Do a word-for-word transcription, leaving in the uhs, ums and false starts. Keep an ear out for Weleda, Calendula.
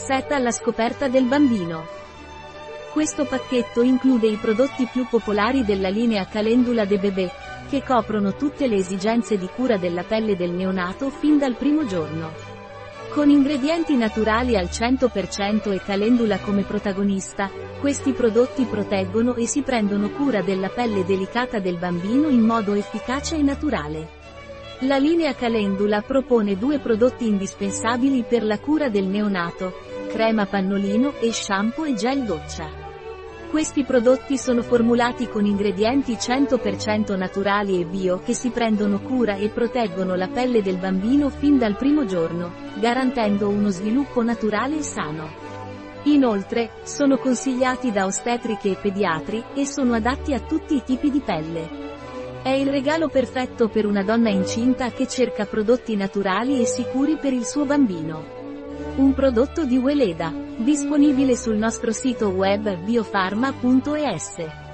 Seta alla scoperta del bambino. Questo pacchetto include i prodotti più popolari della linea Calendula de bebè, che coprono tutte le esigenze di cura della pelle del neonato fin dal primo giorno. Con ingredienti naturali al cento per cento e Calendula come protagonista, questi prodotti proteggono e si prendono cura della pelle delicata del bambino in modo efficace e naturale. La linea Calendula propone due prodotti indispensabili per la cura del neonato, crema pannolino e shampoo e gel doccia. Questi prodotti sono formulati con ingredienti cento per cento naturali e bio che si prendono cura e proteggono la pelle del bambino fin dal primo giorno, garantendo uno sviluppo naturale e sano. Inoltre, sono consigliati da ostetriche e pediatri e sono adatti a tutti i tipi di pelle. È il regalo perfetto per una donna incinta che cerca prodotti naturali e sicuri per il suo bambino. Un prodotto di Weleda, disponibile sul nostro sito web biofarma punto es.